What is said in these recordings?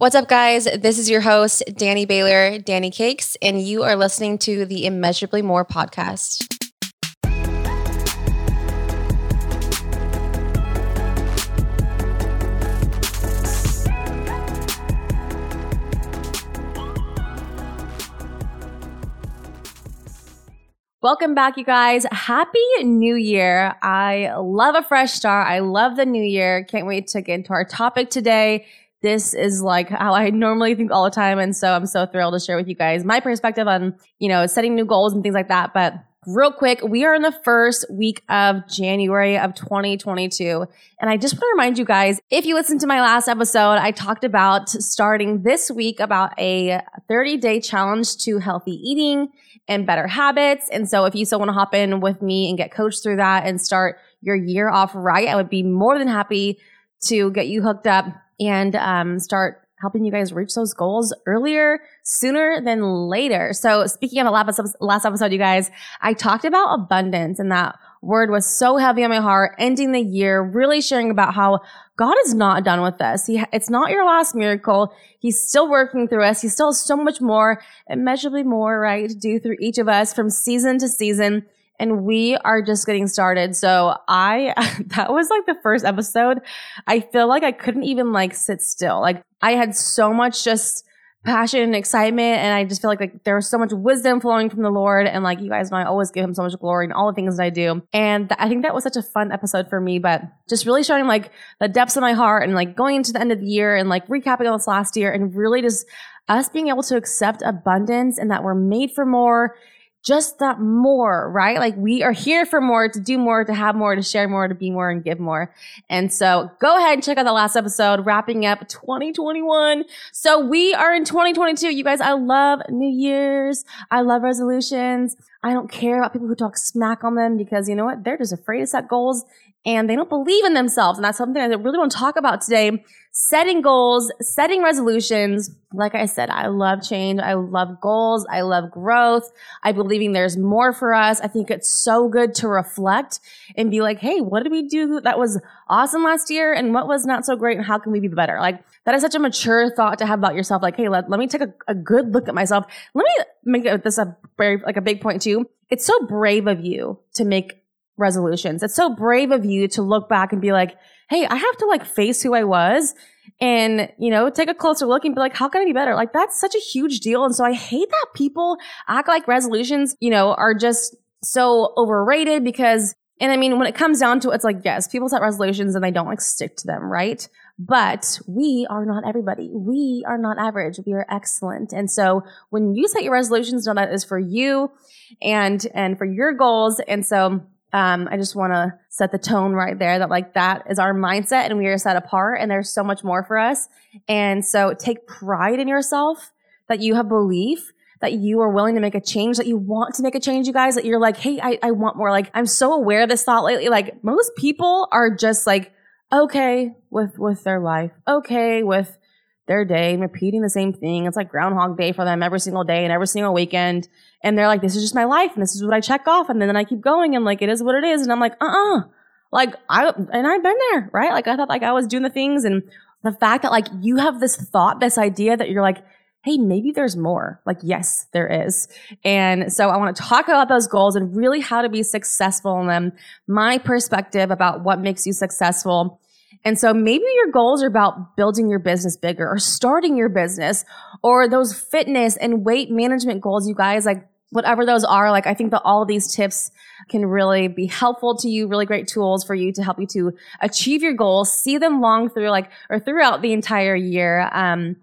What's up, guys? This is your host, Danny Baylor, Danny Cakes, and you are listening to the Immeasurably More podcast. Welcome back, you guys. Happy New Year. I love a fresh start. I love the new year. Can't wait to get into our topic today. This is like how I normally think all the time. And so I'm so thrilled to share with you guys my perspective on, setting new goals and things like that. But real quick, we are in the first week of January of 2022. And I just want to remind you guys, if you listened to my last episode, I talked about starting this week about a 30-day challenge to healthy eating and better habits. And so if you still want to hop in with me and get coached through that and start your year off right, I would be more than happy to get you hooked up and start helping you guys reach those goals sooner than later. So speaking of the last episode, you guys, I talked about abundance, and that word was so heavy on my heart, ending the year, really sharing about how God is not done with us. It's not your last miracle. He's still working through us. He still has so much more, immeasurably more, right, to do through each of us from season to season. And we are just getting started. So that was like the first episode. I feel like I couldn't even sit still. I had so much just passion and excitement. And I just feel like there was so much wisdom flowing from the Lord. And you guys know, I always give him so much glory in all the things that I do. And I think that was such a fun episode for me, but just really showing the depths of my heart and going into the end of the year and recapping all this last year and really just us being able to accept abundance and that we're made for more. Just that more, right? We are here for more, to do more, to have more, to share more, to be more, and give more. And so go ahead and check out the last episode, wrapping up 2021. So we are in 2022. You guys, I love New Year's. I love resolutions. I don't care about people who talk smack on them because you know what? They're just afraid to set goals and they don't believe in themselves. And that's something I really want to talk about today. Setting goals, setting resolutions. Like I said, I love change. I love goals. I love growth. I believe there's more for us. I think it's so good to reflect and be like, hey, what did we do that was awesome last year? And what was not so great? And how can we be better? That is such a mature thought to have about yourself. Hey, let me take a good look at myself. Let me make this a big point too. It's so brave of you to make resolutions. It's so brave of you to look back and be like, hey, I have to face who I was and, take a closer look and be how can I be better? That's such a huge deal. And so I hate that people act like resolutions, are just so overrated because, and I mean, when it comes down to it, it's yes, people set resolutions and they don't stick to them, right? But we are not everybody. We are not average. We are excellent. And so when you set your resolutions, know that is for you and for your goals. And so, I just want to set the tone right there that that is our mindset and we are set apart and there's so much more for us. And so take pride in yourself that you have belief, that you are willing to make a change, that you want to make a change, you guys, that you're hey, I want more. I'm so aware of this thought lately. Most people are just okay with their life, okay with their day and repeating the same thing. It's Groundhog Day for them every single day and every single weekend. And they're this is just my life and this is what I check off. And then I keep going and it is what it is. And I'm I've been there, right? I thought I was doing the things, and the fact that you have this thought, this idea that you're hey, maybe there's more. Yes, there is. And so I want to talk about those goals and really how to be successful in them. My perspective about what makes you successful. And so maybe your goals are about building your business bigger or starting your business or those fitness and weight management goals, you guys, whatever those are, I think that all these tips can really be helpful to you, really great tools for you to help you to achieve your goals, see them long through or throughout the entire year. And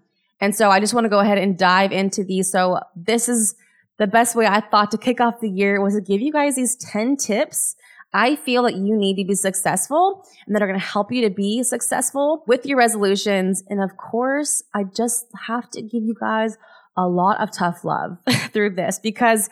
so I just want to go ahead and dive into these. So this is the best way I thought to kick off the year was to give you guys these 10 tips I feel that you need to be successful and that are going to help you to be successful with your resolutions. And of course, I just have to give you guys a lot of tough love through this, because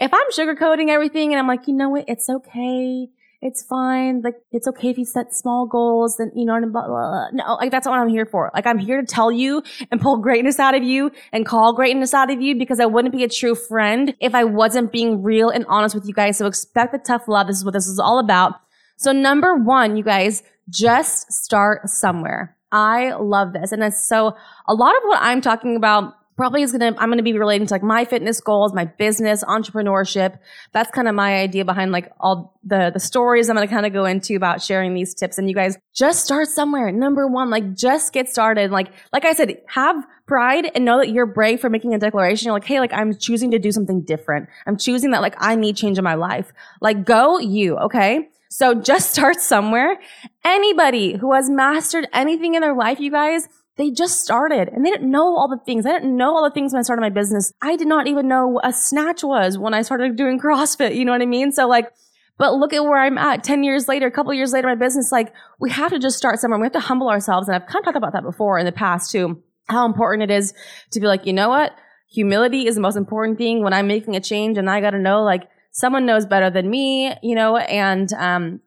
if I'm sugarcoating everything and I'm what, it's okay. It's fine. It's okay if you set small goals and, blah, blah, blah. No, that's not what I'm here for. I'm here to tell you and pull greatness out of you and call greatness out of you, because I wouldn't be a true friend if I wasn't being real and honest with you guys. So expect the tough love. This is what this is all about. So number 1, you guys, just start somewhere. I love this. And that's so a lot of what I'm talking about probably is going to, I'm going to be relating to like my fitness goals, my business, entrepreneurship. That's kind of my idea behind like all the stories I'm going to kind of go into about sharing these tips. And you guys just start somewhere. Number one, like just get started. Like I said, have pride and know that you're brave for making a declaration. You're like, hey, like I'm choosing to do something different. I'm choosing that like I need change in my life. Like go you. Okay. So just start somewhere. Anybody who has mastered anything in their life, you guys, they just started and they didn't know all the things. I didn't know all the things when I started my business. I did not even know what a snatch was when I started doing CrossFit. You know what I mean? So like, but look at where I'm at 10 years later, a couple years later, my business, like we have to just start somewhere. We have to humble ourselves. And I've kind of talked about that before in the past too, how important it is to be like, you know what? Humility is the most important thing when I'm making a change, and I got to know like someone knows better than me, you know, and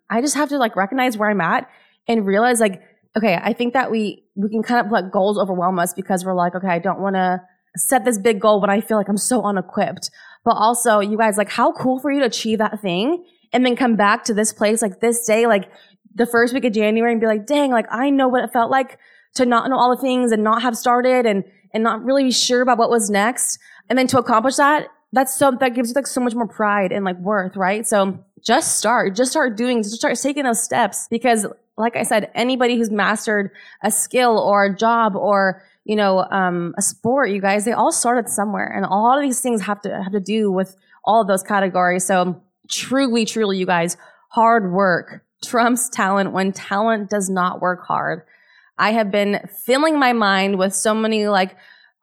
I just have to like recognize where I'm at and realize like, okay, I think that we can kind of let goals overwhelm us because we're like, okay, I don't want to set this big goal when I feel like I'm so unequipped. But also, you guys, like how cool for you to achieve that thing and then come back to this place like this day, like the first week of January, and be like, dang, like I know what it felt like to not know all the things and not have started and not really be sure about what was next. And then to accomplish that, that gives you like so much more pride and like worth, right? So just start taking those steps, because like I said, anybody who's mastered a skill or a job or, you know, a sport, you guys, they all started somewhere, and all of these things have to do with all of those categories. So truly, truly, you guys, hard work trumps talent when talent does not work hard. I have been filling my mind with so many like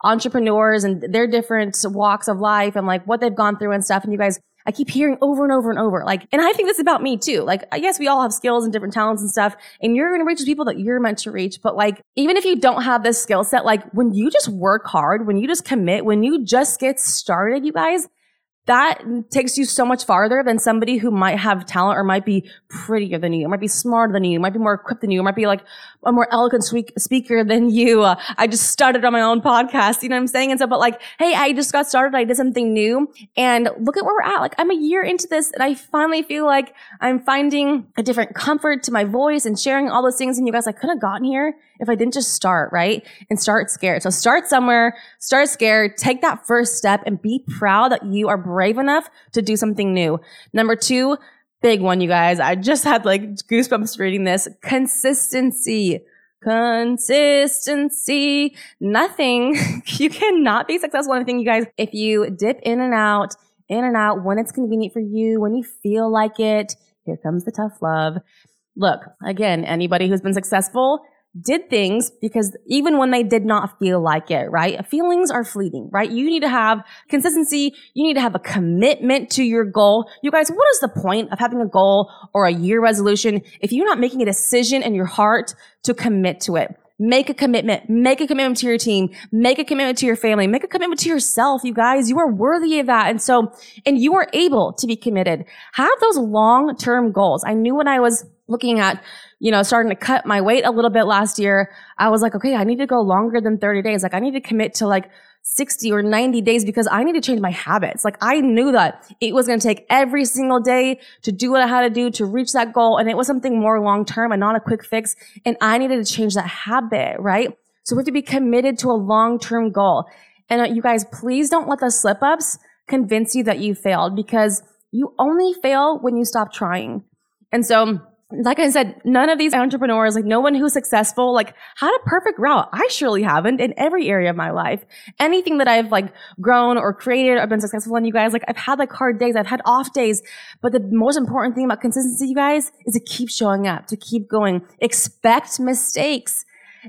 entrepreneurs and their different walks of life and like what they've gone through and stuff. And you guys, I keep hearing over and over and over, like, and I think this is about me too. Like, yes, we all have skills and different talents and stuff, and you're going to reach the people that you're meant to reach. But like, even if you don't have this skill set, like when you just work hard, when you just commit, when you just get started, you guys, that takes you so much farther than somebody who might have talent or might be prettier than you, or might be smarter than you, might be more equipped than you, or might be like a more eloquent speaker than you. I just started on my own podcast, you know what I'm saying? And so, but like, hey, I just got started. I did something new, and look at where we're at. Like I'm a year into this, and I finally feel like I'm finding a different comfort to my voice and sharing all those things. And you guys, I couldn't have gotten here if I didn't just start, right? And start scared. So start somewhere, start scared, take that first step, and be proud that you are brave enough to do something new. Number two, big one, you guys. I just had like goosebumps reading this. Consistency. Nothing. You cannot be successful in anything, you guys, if you dip in and out when it's convenient for you, when you feel like it. Here comes the tough love. Look, again, anybody who's been successful did things because even when they did not feel like it, right? Feelings are fleeting, right? You need to have consistency. You need to have a commitment to your goal. You guys, what is the point of having a goal or a year resolution if you're not making a decision in your heart to commit to it? Make a commitment to your team, make a commitment to your family, make a commitment to yourself, you guys. You are worthy of that. And so, and you are able to be committed. Have those long-term goals. I knew when I was looking at, you know, starting to cut my weight a little bit last year, I was like, okay, I need to go longer than 30 days. Like I need to commit to like 60 or 90 days because I need to change my habits. Like I knew that it was going to take every single day to do what I had to do to reach that goal. And it was something more long-term and not a quick fix. And I needed to change that habit, right? So we have to be committed to a long-term goal. And you guys, please don't let the slip-ups convince you that you failed, because you only fail when you stop trying. And so, like I said, none of these entrepreneurs, like no one who's successful, like had a perfect route. I surely haven't in every area of my life. Anything that I've like grown or created or been successful in, you guys, like I've had like hard days. I've had off days. But the most important thing about consistency, you guys, is to keep showing up, to keep going. Expect mistakes.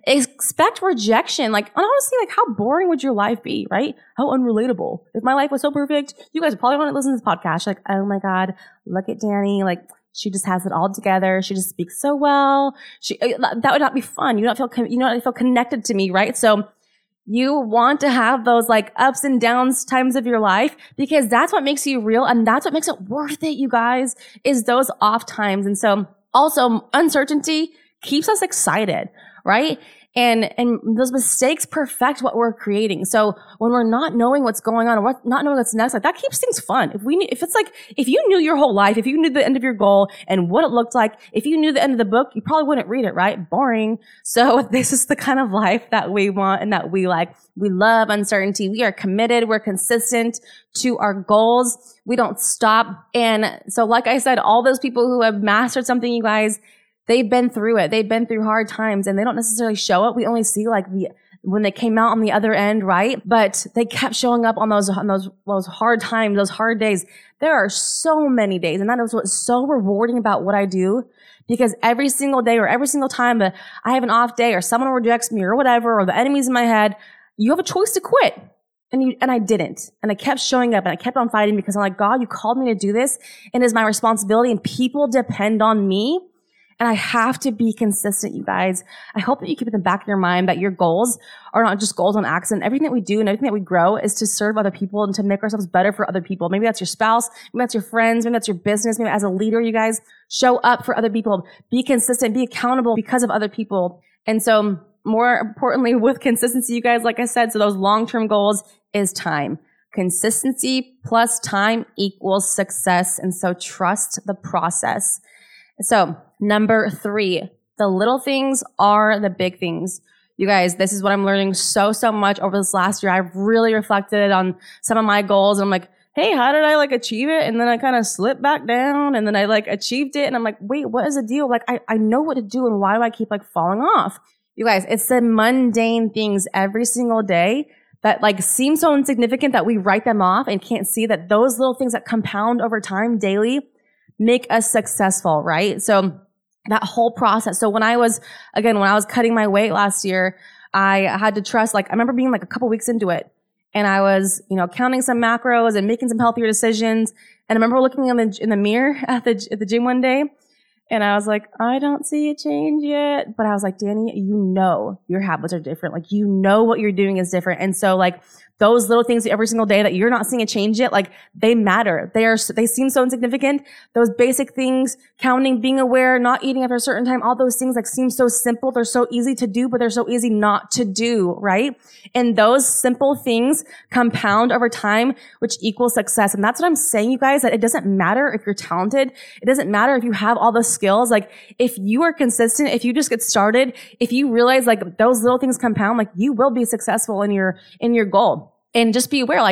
Expect rejection. Like, and honestly, like how boring would your life be, right? How unrelatable. If my life was so perfect, you guys probably wouldn't listen to this podcast. You're like, oh my God, look at Danny. Like, she just has it all together. She just speaks so well. That would not be fun. You don't feel connected to me, right? So you want to have those like ups and downs times of your life, because that's what makes you real, and that's what makes it worth it, you guys, is those off times. And so also uncertainty keeps us excited, right? And those mistakes perfect what we're creating. So when we're not knowing what's going on or not knowing what's next, like that keeps things fun. If you knew your whole life, if you knew the end of your goal and what it looked like, if you knew the end of the book, you probably wouldn't read it, right? Boring. So this is the kind of life that we want and that we like. We love uncertainty. We are committed. We're consistent to our goals. We don't stop. And so like I said, all those people who have mastered something, you guys, they've been through it. They've been through hard times, and they don't necessarily show it. We only see when they came out on the other end, right? But they kept showing up on those hard times, those hard days. There are so many days, and that is what's so rewarding about what I do, because every single day or every single time that I have an off day or someone rejects me or whatever, or the enemy's in my head, you have a choice to quit. And I didn't. And I kept showing up and I kept on fighting, because I'm like, God, you called me to do this, and it's my responsibility, and people depend on me. And I have to be consistent, you guys. I hope that you keep it in the back of your mind that your goals are not just goals on accident. Everything that we do and everything that we grow is to serve other people and to make ourselves better for other people. Maybe that's your spouse. Maybe that's your friends. Maybe that's your business. Maybe as a leader, you guys, show up for other people. Be consistent. Be accountable because of other people. And so more importantly, with consistency, you guys, like I said, so those long-term goals is time. Consistency plus time equals success. And so trust the process. So number 3, the little things are the big things. You guys, this is what I'm learning so much over this last year. I've really reflected on some of my goals, and I'm like, hey, how did I achieve it? And then I kind of slipped back down, and then I achieved it, and I'm like, wait, what is the deal? I know what to do, and why do I keep falling off? You guys, it's the mundane things every single day that seem so insignificant that we write them off and can't see that those little things that compound over time daily make us successful, right? So that whole process. So when I was cutting my weight last year, I had to trust, I remember being a couple weeks into it, and I was, counting some macros and making some healthier decisions. And I remember looking in the mirror at the gym one day, and I was like, I don't see a change yet. But I was like, Danny, your habits are different. What you're doing is different. And so those little things every single day that you're not seeing a change yet, they matter. They seem so insignificant. Those basic things, counting, being aware, not eating after a certain time, all those things seem so simple. They're so easy to do, but they're so easy not to do, right? And those simple things compound over time, which equals success. And that's what I'm saying, you guys, that it doesn't matter if you're talented. It doesn't matter if you have all the skills. If you are consistent, if you just get started, if you realize those little things compound, you will be successful in your goal. And just be aware,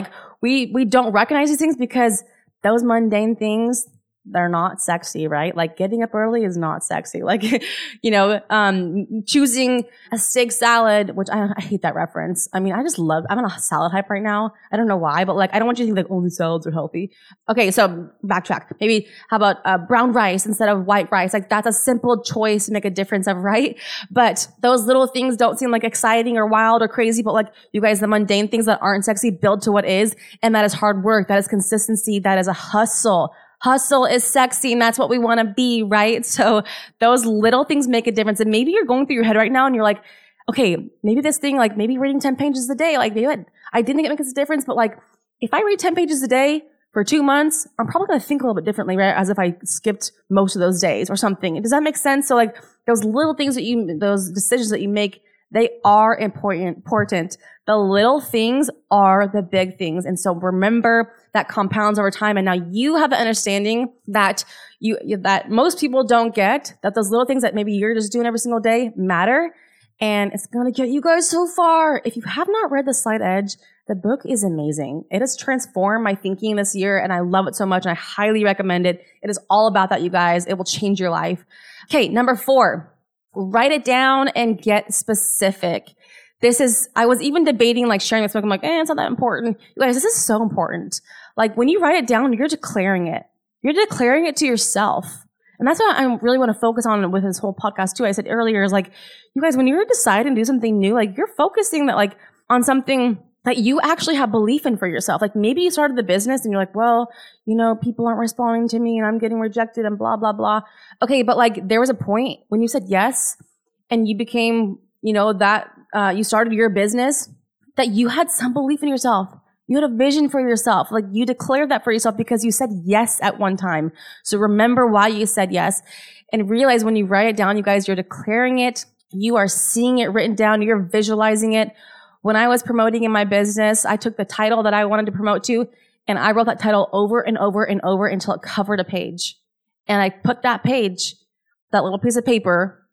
we don't recognize these things because those mundane things, they're not sexy, right? Getting up early is not sexy. Choosing a steak salad, which I hate that reference. I mean, I'm on a salad hype right now. I don't know why, but I don't want you to think only salads are healthy. Okay. So backtrack. Maybe how about brown rice instead of white rice? That's a simple choice to make a difference of, right? But those little things don't seem exciting or wild or crazy, but you guys, the mundane things that aren't sexy build to what is. And that is hard work. That is consistency. That is a hustle. Hustle is sexy, and that's what we want to be, right? So those little things make a difference. And maybe you're going through your head right now and you're like, okay, maybe this thing, maybe reading 10 pages a day, maybe I didn't think it makes a difference, but if I read 10 pages a day for 2 months, I'm probably going to think a little bit differently, right? As if I skipped most of those days or something. Does that make sense? So those little things those decisions that you make, they are important. The little things are the big things. And so remember that compounds over time. And now you have an understanding that most people don't get, that those little things that maybe you're just doing every single day matter. And it's going to get you guys so far. If you have not read The Slight Edge, the book is amazing. It has transformed my thinking this year, and I love it so much, and I highly recommend it. It is all about that, you guys. It will change your life. Okay, number 4. Write it down and get specific. I was even debating sharing this book. I'm like, it's not that important. You guys, this is so important. When you write it down, you're declaring it. You're declaring it to yourself. And that's what I really want to focus on with this whole podcast too. I said earlier is you guys, when you decide and do something new, you're focusing that on something that you actually have belief in for yourself. Maybe you started the business and you're people aren't responding to me and I'm getting rejected and blah, blah, blah. Okay, but there was a point when you said yes and you became, that you started your business, that you had some belief in yourself. You had a vision for yourself. You declared that for yourself because you said yes at one time. So remember why you said yes and realize when you write it down, you guys, you're declaring it. You are seeing it written down. You're visualizing it. When I was promoting in my business, I took the title that I wanted to promote to, and I wrote that title over and over and over until it covered a page. And I put that page, that little piece of paper,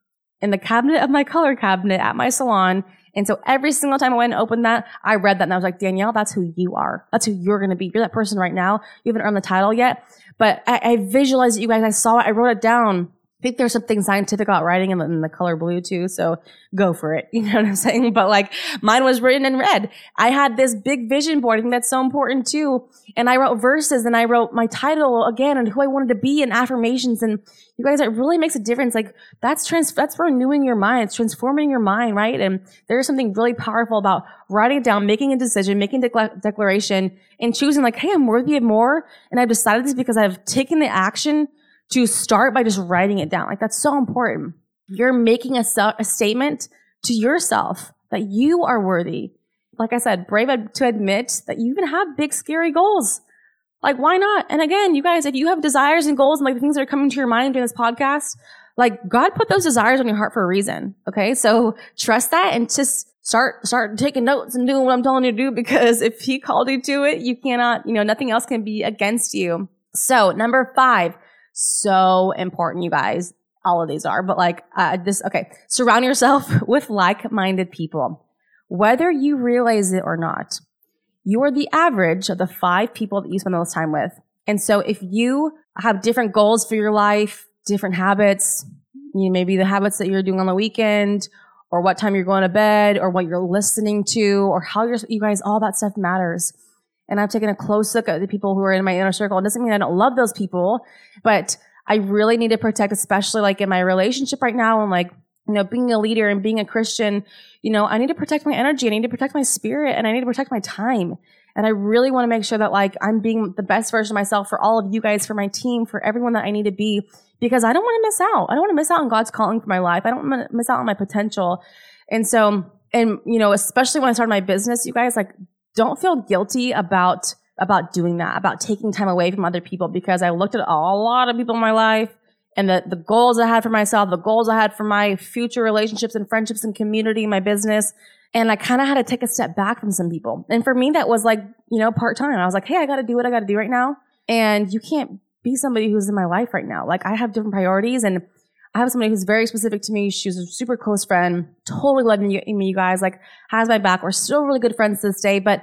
in the cabinet of my color cabinet at my salon. And so every single time I went and opened that, I read that and I was like, Danielle, that's who you are. That's who you're going to be. You're that person right now. You haven't earned the title yet. But I visualized it, you guys. I saw it. I wrote it down. I think there's something scientific about writing in the color blue too. So go for it. You know what I'm saying? But like mine was written in red. I had this big vision board. I think that's so important too. And I wrote verses and I wrote my title again and who I wanted to be and affirmations. And you guys, it really makes a difference. Like that's renewing your mind. It's transforming your mind, right? And there's something really powerful about writing it down, making a decision, making a declaration and choosing like, hey, I'm worthy of more. And I've decided this because I've taken the action to start by just writing it down. Like that's so important. You're making a statement to yourself that you are worthy. Like I said, brave to admit that you even have big, scary goals. Like, why not? And again, you guys, if you have desires and goals and like the things that are coming to your mind during this podcast, like God put those desires on your heart for a reason. Okay. So trust that and just start taking notes and doing what I'm telling you to do, because if he called you to it, you cannot, nothing else can be against you. So 5, so important, you guys. All of these are, but surround yourself with like-minded people. Whether you realize it or not, you are the average of the 5 people that you spend the most time with. And so if you have different goals for your life, different habits, maybe the habits that you're doing on the weekend or what time you're going to bed or what you're listening to or how you guys, all that stuff matters. And I've taken a close look at the people who are in my inner circle. It doesn't mean I don't love those people, but I really need to protect, especially like in my relationship right now and like, being a leader and being a Christian, I need to protect my energy. I need to protect my spirit and I need to protect my time. And I really want to make sure that like I'm being the best version of myself for all of you guys, for my team, for everyone that I need to be, because I don't want to miss out. I don't want to miss out on God's calling for my life. I don't want to miss out on my potential. And so, especially when I started my business, you guys, like, don't feel guilty about doing that, about taking time away from other people, because I looked at a lot of people in my life and the goals I had for myself, the goals I had for my future relationships and friendships and community and my business. And I kind of had to take a step back from some people. And for me, that was like, part-time. I was like, hey, I got to do what I got to do right now. And you can't be somebody who's in my life right now. Like I have different priorities and I have somebody who's very specific to me. She was a super close friend, totally loved me, you guys, like has my back. We're still really good friends to this day, but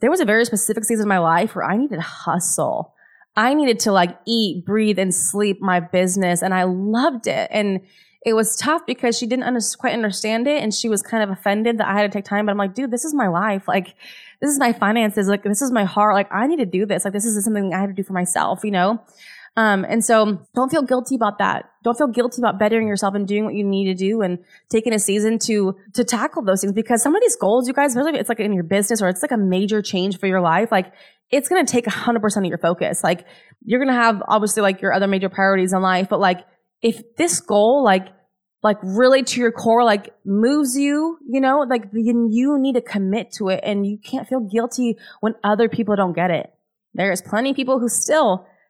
there was a very specific season of my life where I needed to hustle. I needed to like eat, breathe, and sleep my business, and I loved it. And it was tough because she didn't quite understand it, and she was kind of offended that I had to take time, but I'm like, dude, this is my life. Like, this is my finances. Like, this is my heart. Like, I need to do this. Like, this is something I have to do for myself, And so don't feel guilty about that. Don't feel guilty about bettering yourself and doing what you need to do and taking a season to tackle those things, because some of these goals, you guys, especially if it's like in your business or it's like a major change for your life, like it's going to take 100% of your focus. Like you're going to have obviously like your other major priorities in life, but like if this goal, like really to your core, like moves you, like then you need to commit to it, and you can't feel guilty when other people don't get it. There's plenty of people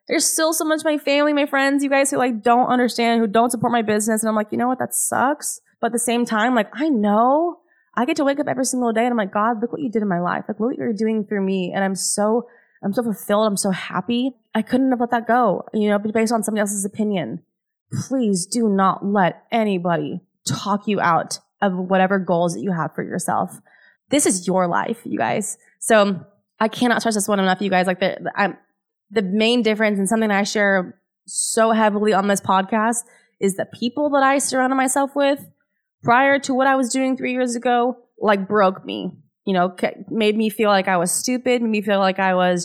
there's still so much my family, my friends, you guys who like don't understand, who don't support my business. And I'm like, you know what? That sucks. But at the same time, like I know I get to wake up every single day and I'm like, God, look what you did in my life. Like look what you're doing through me. And I'm so fulfilled. I'm so happy. I couldn't have let that go, based on somebody else's opinion. Please do not let anybody talk you out of whatever goals that you have for yourself. This is your life, you guys. So I cannot stress this one enough, you guys. Like the main difference, and something I share so heavily on this podcast, is the people that I surrounded myself with prior to what I was doing 3 years ago, like broke me, made me feel like I was stupid, made me feel like I was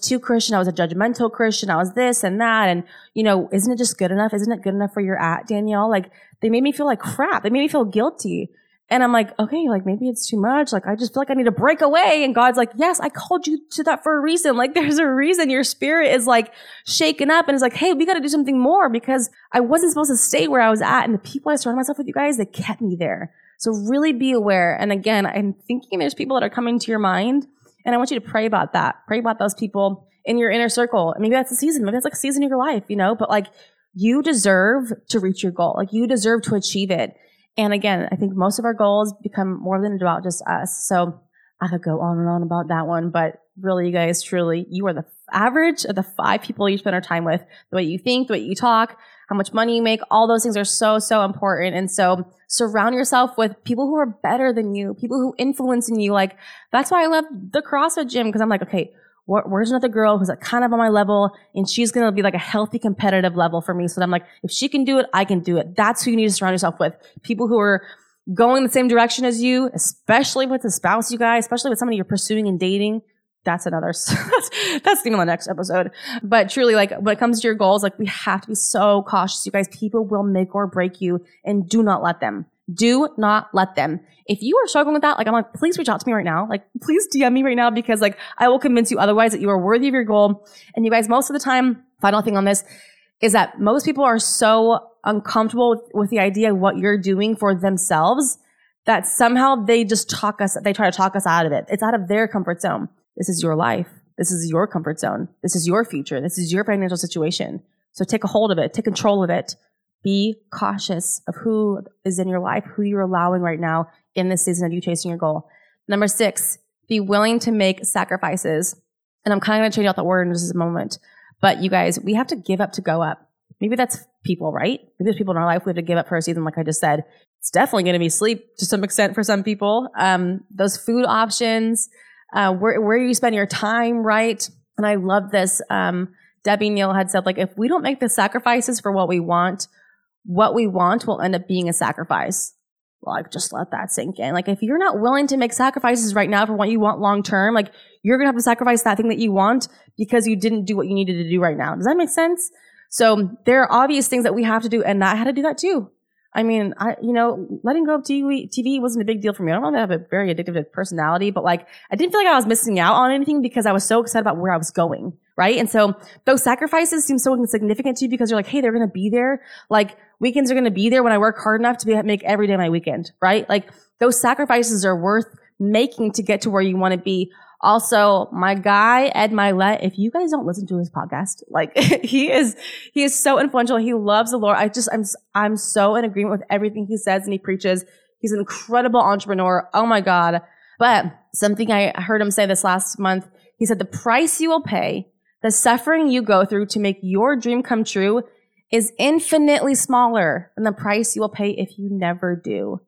too Christian. I was a judgmental Christian. I was this and that. And, isn't it just good enough? Isn't it good enough where you're at, Danielle? Like they made me feel like crap. They made me feel guilty. And I'm like, okay, like maybe it's too much. Like I just feel like I need to break away. And God's like, yes, I called you to that for a reason. Like there's a reason your spirit is like shaken up and is like, hey, we got to do something more, because I wasn't supposed to stay where I was at. And the people I surrounded myself with, you guys, they kept me there. So really be aware. And again, I'm thinking there's people that are coming to your mind, and I want you to pray about that. Pray about those people in your inner circle. Maybe that's a season. Maybe that's like a season of your life, but like you deserve to reach your goal. Like you deserve to achieve it. And again, I think most of our goals become more than about just us. So I could go on and on about that one, but really, you guys, truly, you are the average of the 5 people you spend our time with. The way you think, the way you talk, how much money you make, all those things are so, so important. And so surround yourself with people who are better than you, people who influence in you. Like, that's why I love the CrossFit gym, because I'm like, okay, where's another girl who's like kind of on my level, and she's going to be like a healthy, competitive level for me. So that I'm like, if she can do it, I can do it. That's who you need to surround yourself with. People who are going the same direction as you, especially with a spouse, you guys, especially with somebody you're pursuing and dating. That's another, that's even the next episode. But truly, like, when it comes to your goals, like, we have to be so cautious, you guys. People will make or break you, and do not let them. Do not let them. If you are struggling with that, like, I'm like, please reach out to me right now. Like, please DM me right now, because like, I will convince you otherwise that you are worthy of your goal. And you guys, most of the time, final thing on this is that most people are so uncomfortable with the idea of what you're doing for themselves that somehow they try to talk us out of it. It's out of their comfort zone. This is your life. This is your comfort zone. This is your future. This is your financial situation. So take a hold of it. Take control of it. Be cautious of who is in your life, who you're allowing right now in this season of you chasing your goal. Number 6, be willing to make sacrifices. And I'm kind of going to change out the word in just a moment. But you guys, we have to give up to go up. Maybe that's people, right? Maybe there's people in our life we have to give up for a season, like I just said. It's definitely going to be sleep to some extent for some people. Those food options, where you spend your time, right? And I love this. Debbie Neal had said, like, if we don't make the sacrifices for what we want will end up being a sacrifice. Like, just let that sink in. Like, if you're not willing to make sacrifices right now for what you want long term, like, you're going to have to sacrifice that thing that you want because you didn't do what you needed to do right now. Does that make sense? So there are obvious things that we have to do, and I had to do that too. I mean, letting go of TV wasn't a big deal for me. I don't really have a very addictive personality, but like, I didn't feel like I was missing out on anything because I was so excited about where I was going, right? And so those sacrifices seem so insignificant to you because you're like, hey, they're going to be there. Like, weekends are going to be there when I work hard enough to make every day my weekend, right? Like, those sacrifices are worth making to get to where you want to be. Also, my guy, Ed Mylett, if you guys don't listen to his podcast, like, he is so influential. He loves the Lord. I'm so in agreement with everything he says and he preaches. He's an incredible entrepreneur. Oh my God. But something I heard him say this last month, he said, the price you will pay, the suffering you go through to make your dream come true is infinitely smaller than the price you will pay if you never do.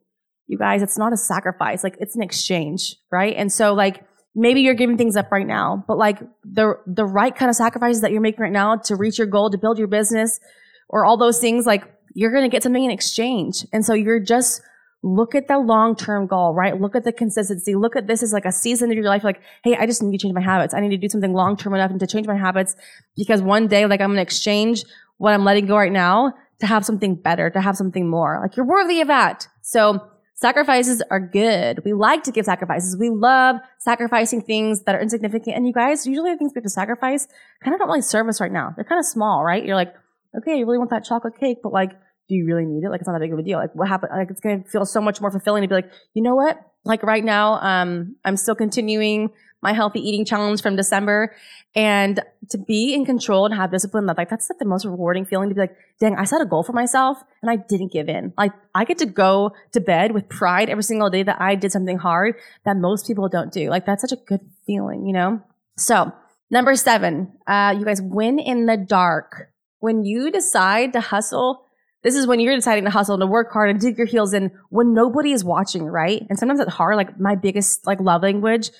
You guys, it's not a sacrifice. Like, it's an exchange, right? And so, like, maybe you're giving things up right now, but like the right kind of sacrifices that you're making right now to reach your goal, to build your business, or all those things, like, you're going to get something in exchange. And so you're just, look at the long-term goal, right? Look at the consistency. Look at this as like a season of your life. Like, hey, I just need to change my habits. I need to do something long-term enough and to change my habits because one day, like, I'm going to exchange what I'm letting go right now to have something better, to have something more. Like, you're worthy of that. So sacrifices are good. We like to give sacrifices. We love sacrificing things that are insignificant. And you guys, usually the things we have to sacrifice kind of don't really serve us right now. They're kind of small, right? You're like, okay, you really want that chocolate cake, but like, do you really need it? Like, it's not that big of a deal. Like, what happened? Like, it's going to feel so much more fulfilling to be like, you know what? Like, right now, I'm still continuing my healthy eating challenge from December, and to be in control and have discipline, like, that's like the most rewarding feeling, to be like, dang, I set a goal for myself and I didn't give in. Like, I get to go to bed with pride every single day that I did something hard that most people don't do. Like, that's such a good feeling, you know? So number 7, you guys, win in the dark. When you decide to hustle, this is when you're deciding to hustle and to work hard and dig your heels in when nobody is watching, right? And sometimes it's hard. Like, my biggest, like, love language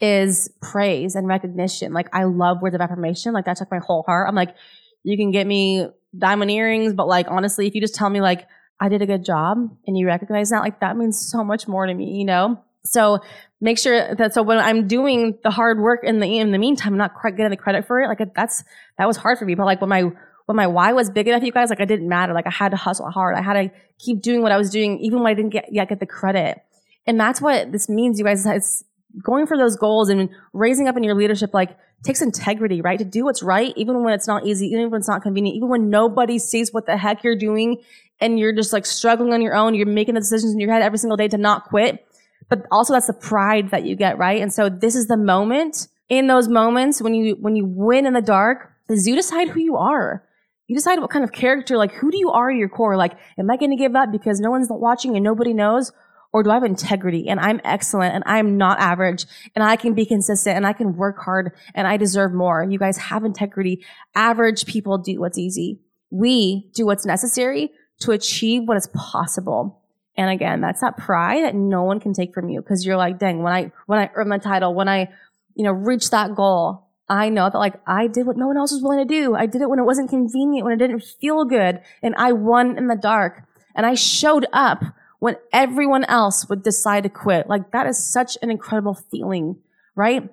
is praise and recognition. Like, I love words of affirmation. Like, that's like my whole heart. I'm like, you can get me diamond earrings, but like, honestly, if you just tell me like, I did a good job and you recognize that, like, that means so much more to me, you know? So make sure that, so when I'm doing the hard work in the meantime, I'm not quite getting the credit for it. Like, that was hard for me. But like, when my why was big enough, you guys, like, it didn't matter. Like, I had to hustle hard. I had to keep doing what I was doing, even when I didn't get the credit. And that's what this means, you guys. It's going for those goals and raising up in your leadership, like, takes integrity, right? To do what's right, even when it's not easy, even when it's not convenient, even when nobody sees what the heck you're doing and you're just like struggling on your own. You're making the decisions in your head every single day to not quit. But also, that's the pride that you get, right? And so this is the moment, in those moments when you win in the dark, is you decide who you are. You decide what kind of character, like, who do you are at your core? Like, am I going to give up because no one's watching and nobody knows? Or do I have integrity and I'm excellent and I'm not average and I can be consistent and I can work hard and I deserve more? You guys have integrity. Average people do what's easy. We do what's necessary to achieve what is possible. And again, that's that pride that no one can take from you, because you're like, dang, when I earn my title, when I, reach that goal, I know that, like, I did what no one else was willing to do. I did it when it wasn't convenient, when it didn't feel good, and I won in the dark. And I showed up when everyone else would decide to quit. Like, that is such an incredible feeling, right?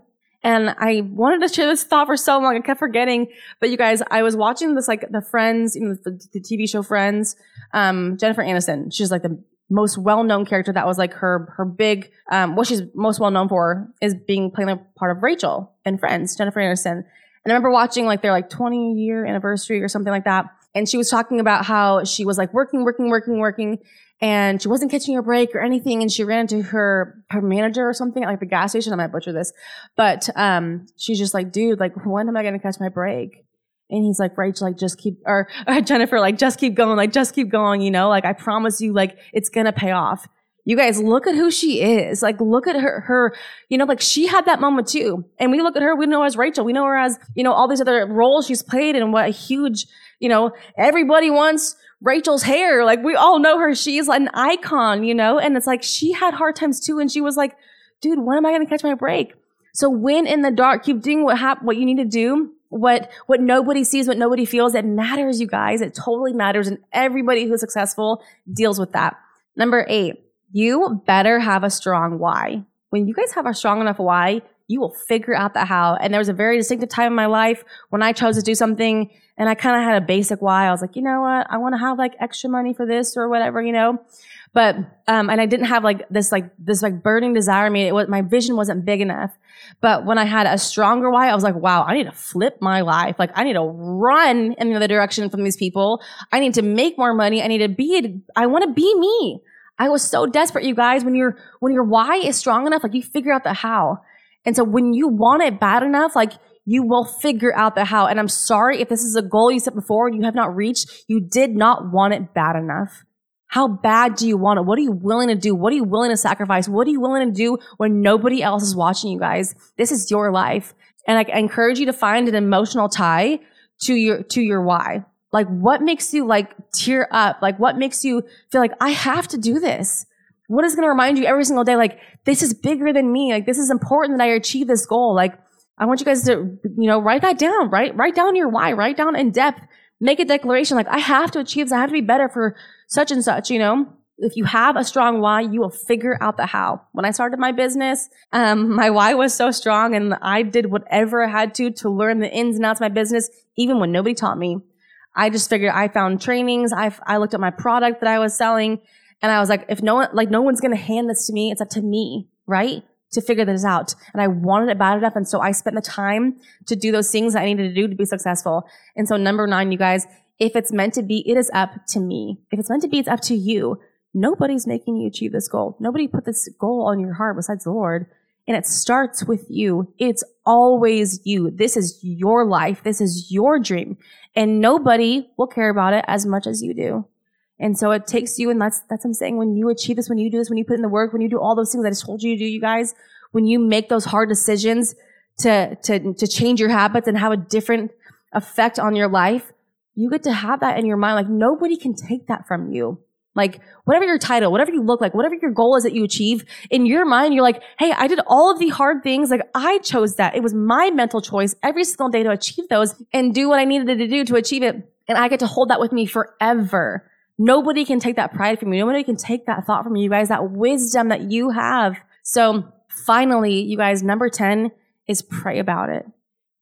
And I wanted to share this thought for so long. I kept forgetting. But you guys, I was watching this, like, the Friends, the TV show Friends. Jennifer Aniston, she's like the most well-known character. That was like her big, what she's most well-known for is playing the part of Rachel in Friends, Jennifer Aniston. And I remember watching like their like 20-year anniversary or something like that. And she was talking about how she was like working. And she wasn't catching a break or anything. And she ran into her manager or something at like the gas station. I might butcher this. But she's just like, dude, like, when am I going to catch my break? And he's like, Rachel, like, Jennifer, like, just keep going. Like, I promise you, like, it's going to pay off. You guys, look at who she is. Like, look at her, like, she had that moment too. And we look at her, we know her as Rachel. We know her as, all these other roles she's played, and what a huge, everybody wants Rachel's hair. Like, we all know her. She's like an icon, and it's like, she had hard times too. And she was like, dude, when am I going to catch my break? So when in the dark, keep doing what you need to do. What nobody sees, what nobody feels, it matters, you guys. It totally matters. And everybody who's successful deals with that. Number 8, you better have a strong why. When you guys have a strong enough why, you will figure out the how. And there was a very distinctive time in my life when I chose to do something and I kind of had a basic why. I was like, you know what? I want to have like extra money for this or whatever, But, and I didn't have this burning desire. I mean, my vision wasn't big enough. But when I had a stronger why, I was like, wow, I need to flip my life. Like, I need to run in the other direction from these people. I need to make more money. I want to be me. I was so desperate, you guys. When your why is strong enough, like, you figure out the how. And so when you want it bad enough, like, you will figure out the how. And I'm sorry if this is a goal you set before and you have not reached, you did not want it bad enough. How bad do you want it? What are you willing to do? What are you willing to sacrifice? What are you willing to do when nobody else is watching, you guys? This is your life. And I encourage you to find an emotional tie to your why. Like, what makes you like tear up? Like, what makes you feel like, I have to do this? What is going to remind you every single day? Like, this is bigger than me. Like, this is important that I achieve this goal. Like, I want you guys to, write that down, right? Write down your why, write down in depth. Make a declaration, like, I have to achieve this. I have to be better for such and such, If you have a strong why, you will figure out the how. When I started my business, my why was so strong, and I did whatever I had to learn the ins and outs of my business, even when nobody taught me. I just figured, I found trainings. I looked at my product that I was selling, and I was like, if no one's going to hand this to me, it's up to me, right? To figure this out. And I wanted it bad enough. And so I spent the time to do those things that I needed to do to be successful. And so number 9, you guys, if it's meant to be, it is up to me. If it's meant to be, it's up to you. Nobody's making you achieve this goal. Nobody put this goal on your heart besides the Lord. And it starts with you. It's always you. This is your life. This is your dream. And nobody will care about it as much as you do. And so it takes you, and that's what I'm saying, when you achieve this, when you do this, when you put in the work, when you do all those things I just told you to do, you guys, when you make those hard decisions to change your habits and have a different effect on your life, you get to have that in your mind. Like, nobody can take that from you. Like, whatever your title, whatever you look like, whatever your goal is that you achieve, in your mind, you're like, hey, I did all of the hard things. Like, I chose that. It was my mental choice every single day to achieve those and do what I needed to do to achieve it. And I get to hold that with me forever. Nobody can take that pride from you. Nobody can take that thought from you, you guys, that wisdom that you have. So finally, you guys, number 10 is pray about it.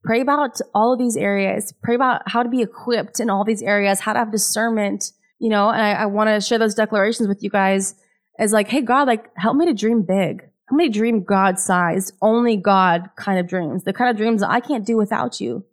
Pray about all of these areas. Pray about how to be equipped in all these areas, how to have discernment, and I want to share those declarations with you guys as like, hey, God, like, help me to dream big. Help me to dream God-sized, only God kind of dreams, the kind of dreams that I can't do without you.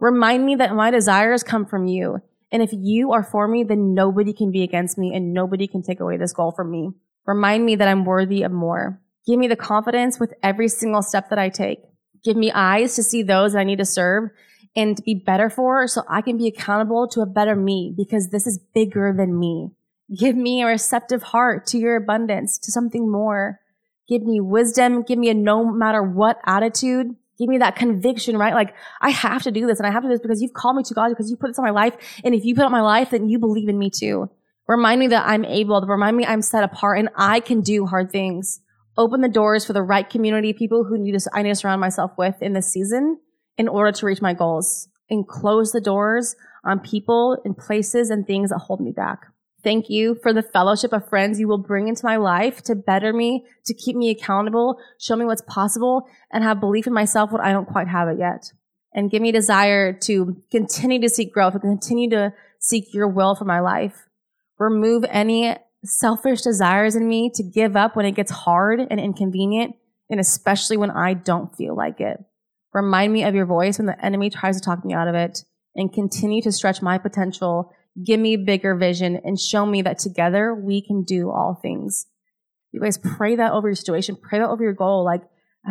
Remind me that my desires come from you. And if you are for me, then nobody can be against me and nobody can take away this goal from me. Remind me that I'm worthy of more. Give me the confidence with every single step that I take. Give me eyes to see those that I need to serve and be better for, so I can be accountable to a better me, because this is bigger than me. Give me a receptive heart to your abundance, to something more. Give me wisdom. Give me a no matter what attitude. Give me that conviction, right? Like, I have to do this, and I have to do this because you've called me to God, because you put this on my life. And if you put it on my life, then you believe in me too. Remind me that I'm able. Remind me I'm set apart and I can do hard things. Open the doors for the right community, people who I need to surround myself with in this season in order to reach my goals. And close the doors on people and places and things that hold me back. Thank you for the fellowship of friends you will bring into my life to better me, to keep me accountable, show me what's possible, and have belief in myself when I don't quite have it yet. And give me a desire to continue to seek growth and continue to seek your will for my life. Remove any selfish desires in me to give up when it gets hard and inconvenient, and especially when I don't feel like it. Remind me of your voice when the enemy tries to talk me out of it, and continue to stretch my potential. Give me a bigger vision and show me that together we can do all things. You guys pray that over your situation. Pray that over your goal. Like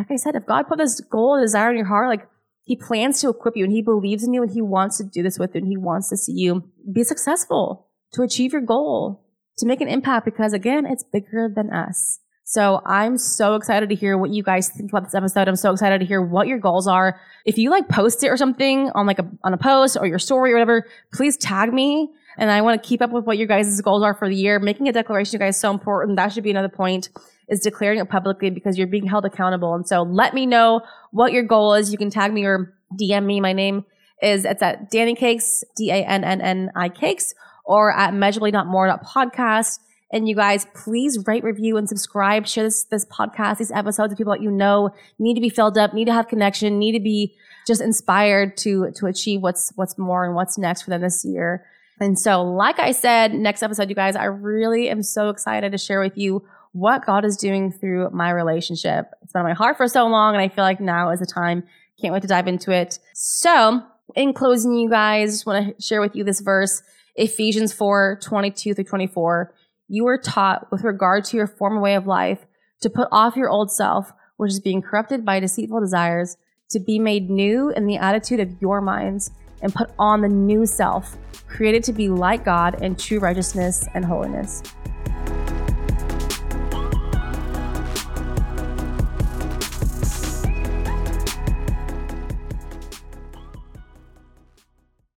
I said, if God put this goal and desire in your heart, like, he plans to equip you and he believes in you and he wants to do this with you and he wants to see you be successful, to achieve your goal, to make an impact, because again, it's bigger than us. So I'm so excited to hear what you guys think about this episode. I'm so excited to hear what your goals are. If you post it or something on on a post or your story or whatever, please tag me. And I want to keep up with what your guys' goals are for the year. Making a declaration, you guys, is so important. That should be another point, is declaring it publicly, because you're being held accountable. And so let me know what your goal is. You can tag me or DM me. My name is, it's at Danny Cakes, DANNI Cakes, or at immeasurably.more.podcast. And you guys, please rate, review, and subscribe. Share this podcast, these episodes with people that you know need to be filled up, need to have connection, need to be just inspired to achieve what's more and what's next for them this year. And so, like I said, next episode, you guys, I really am so excited to share with you what God is doing through my relationship. It's been on my heart for so long, and I feel like now is the time. Can't wait to dive into it. So, in closing, you guys, just want to share with you this verse, Ephesians 4:22-24. You were taught, with regard to your former way of life, to put off your old self, which is being corrupted by deceitful desires, to be made new in the attitude of your minds, and put on the new self, created to be like God in true righteousness and holiness.